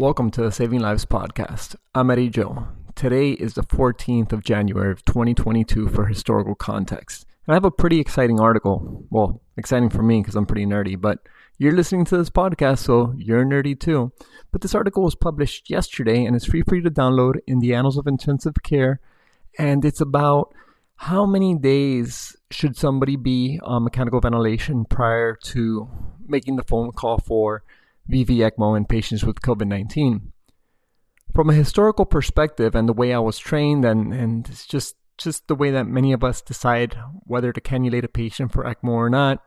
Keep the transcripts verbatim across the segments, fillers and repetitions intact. Welcome to the Saving Lives Podcast. I'm Eddie Joe. Today is the fourteenth of January of twenty twenty-two for historical context. And I have a pretty exciting article. Well, exciting for me because I'm pretty nerdy, but you're listening to this podcast, so you're nerdy too. But this article was published yesterday and it's free for you to download in the Annals of Intensive Care. And it's about how many days should somebody be on mechanical ventilation prior to making the phone call for V V ECMO in patients with COVID nineteen. From a historical perspective and the way I was trained and, and it's just, just the way that many of us decide whether to cannulate a patient for ECMO or not,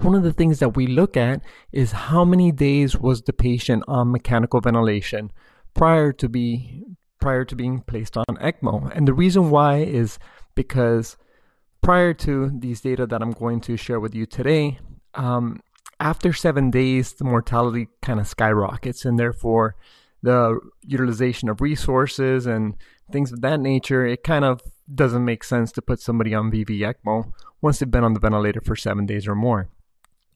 one of the things that we look at is how many days was the patient on mechanical ventilation prior to be prior to being placed on ECMO. And the reason why is because prior to these data that I'm going to share with you today, um, after seven days, the mortality kind of skyrockets, and therefore the utilization of resources and things of that nature, it kind of doesn't make sense to put somebody on V V ECMO once they've been on the ventilator for seven days or more.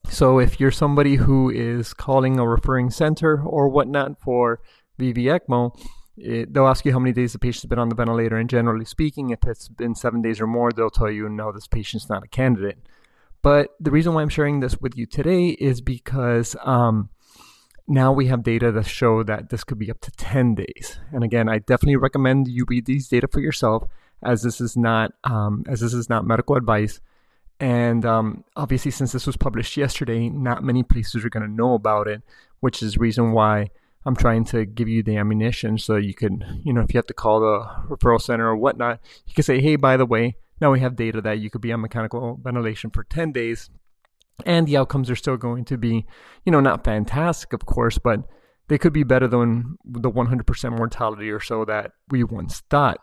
So if you're somebody who is calling a referring center or whatnot for V V ECMO, it, they'll ask you how many days the patient's been on the ventilator, and generally speaking, if it's been seven days or more, they'll tell you, no, this patient's not a candidate. But the reason why I'm sharing this with you today is because um, now we have data that show that this could be up to ten days. And again, I definitely recommend you read these data for yourself, as this is not um, as this is not medical advice. And um, obviously, since this was published yesterday, not many places are going to know about it, which is the reason why I'm trying to give you the ammunition so you can, you know, if you have to call the referral center or whatnot, you can say, hey, by the way, now we have data that you could be on mechanical ventilation for ten days, and the outcomes are still going to be, you know, not fantastic, of course, but they could be better than the one hundred percent mortality or so that we once thought.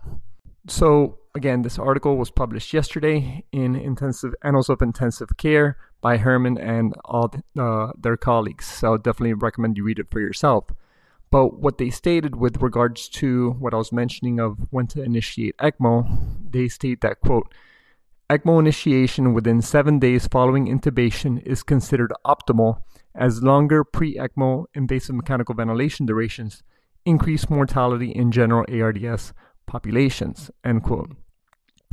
So again, this article was published yesterday in Intensive Annals of Intensive Care by Herman and all the, uh, their colleagues. So I definitely recommend you read it for yourself. But what they stated with regards to what I was mentioning of when to initiate ECMO, they state that, quote, ECMO initiation within seven days following intubation is considered optimal, as longer pre-ECMO invasive mechanical ventilation durations increase mortality in general A R D S populations, end quote.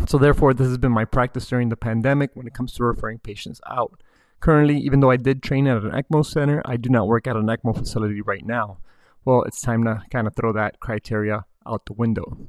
So therefore, this has been my practice during the pandemic when it comes to referring patients out. Currently, even though I did train at an ECMO center, I do not work at an ECMO facility right now. Well, it's time to kind of throw that criteria out the window.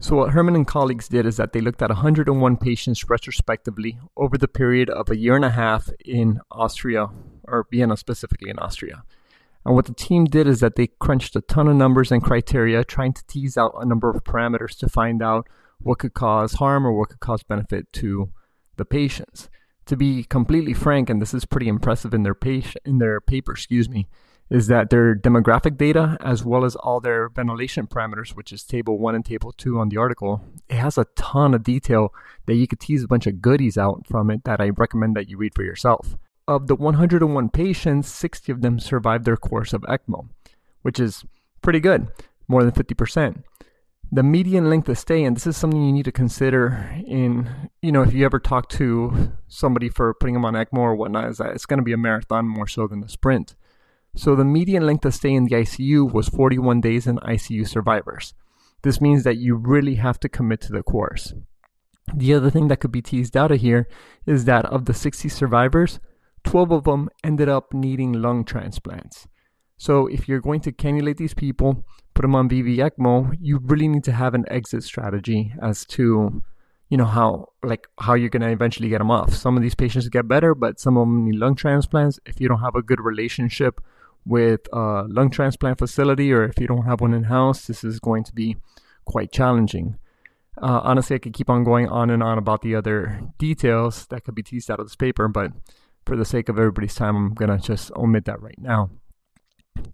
So what Herman and colleagues did is that they looked at one hundred one patients retrospectively over the period of a year and a half in Austria, or Vienna specifically in Austria. And what the team did is that they crunched a ton of numbers and criteria, trying to tease out a number of parameters to find out what could cause harm or what could cause benefit to the patients. To be completely frank, and this is pretty impressive in their page, in their paper, excuse me, is that their demographic data, as well as all their ventilation parameters, which is table one and table two on the article, it has a ton of detail that you could tease a bunch of goodies out from it that I recommend that you read for yourself. Of the one hundred one patients, sixty of them survived their course of ECMO, which is pretty good, more than fifty percent. The median length of stay, and this is something you need to consider in, you know, if you ever talk to somebody for putting them on ECMO or whatnot, is that it's going to be a marathon more so than a sprint. So the median length of stay in the I C U was forty-one days in I C U survivors. This means that you really have to commit to the course. The other thing that could be teased out of here is that of the sixty survivors, twelve of them ended up needing lung transplants. So if you're going to cannulate these people, put them on V V ECMO, you really need to have an exit strategy as to, you know, how like how you're going to eventually get them off. Some of these patients get better, but some of them need lung transplants. If you don't have a good relationship with a lung transplant facility, or if you don't have one in-house, this is going to be quite challenging. Uh, honestly, I could keep on going on and on about the other details that could be teased out of this paper, but for the sake of everybody's time, I'm going to just omit that right now.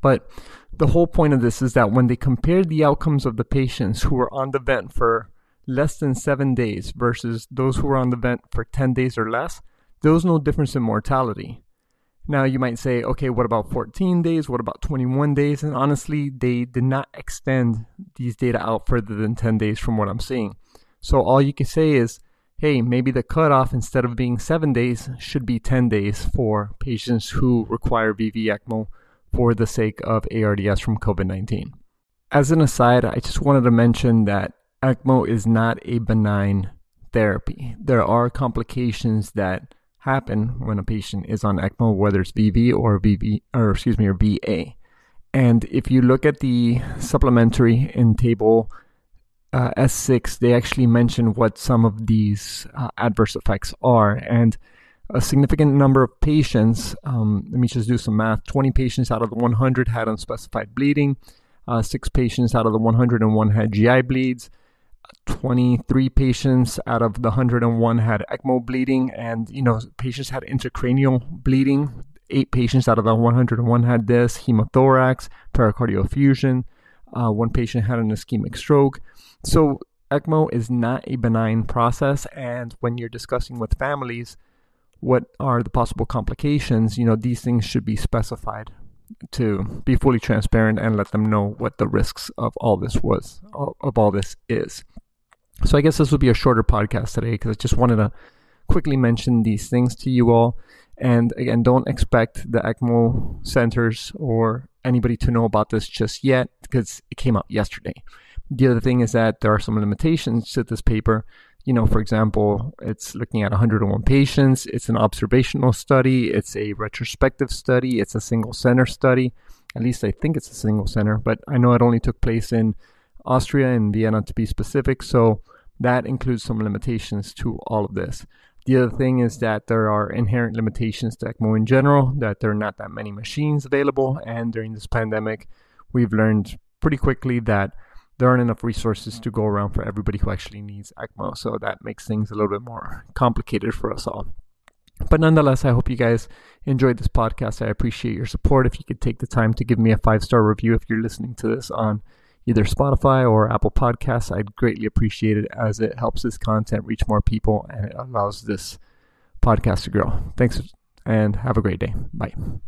But the whole point of this is that when they compared the outcomes of the patients who were on the vent for less than seven days versus those who were on the vent for ten days or less, there was no difference in mortality. Now you might say, okay, what about fourteen days? What about twenty-one days? And honestly, they did not extend these data out further than ten days from what I'm seeing. So all you can say is, hey, maybe the cutoff instead of being seven days should be ten days for patients who require V V ECMO for the sake of A R D S from COVID nineteen. As an aside, I just wanted to mention that ECMO is not a benign therapy. There are complications that happen when a patient is on ECMO, whether it's V V or V V, or excuse me, or V A. And if you look at the supplementary in table uh, S six, they actually mention what some of these uh, adverse effects are. And a significant number of patients, um, let me just do some math, twenty patients out of the one hundred had unspecified bleeding, uh, six patients out of the one hundred one had G I bleeds, twenty-three patients out of the one hundred one had ECMO bleeding, and you know, patients had intracranial bleeding. Eight patients out of the one hundred one had this, hemothorax, pericardial effusion. Uh, one patient had an ischemic stroke. So ECMO is not a benign process, and when you're discussing with families what are the possible complications, you know, these things should be specified to be fully transparent and let them know what the risks of all this was, of all this is. So I guess this will be a shorter podcast today because I just wanted to quickly mention these things to you all. And again, don't expect the ECMO centers or anybody to know about this just yet because it came out yesterday. The other thing is that there are some limitations to this paper. You know, for example, it's looking at one hundred one patients, it's an observational study, it's a retrospective study, it's a single center study. At least I think it's a single center, but I know it only took place in Austria and Vienna to be specific, so that includes some limitations to all of this. The other thing is that there are inherent limitations to ECMO in general, that there are not that many machines available, and during this pandemic, we've learned pretty quickly that there aren't enough resources to go around for everybody who actually needs ECMO, so that makes things a little bit more complicated for us all. But nonetheless, I hope you guys enjoyed this podcast. I appreciate your support. If you could take the time to give me a five-star review if you're listening to this on either Spotify or Apple Podcasts, I'd greatly appreciate it as it helps this content reach more people and it allows this podcast to grow. Thanks and have a great day. Bye.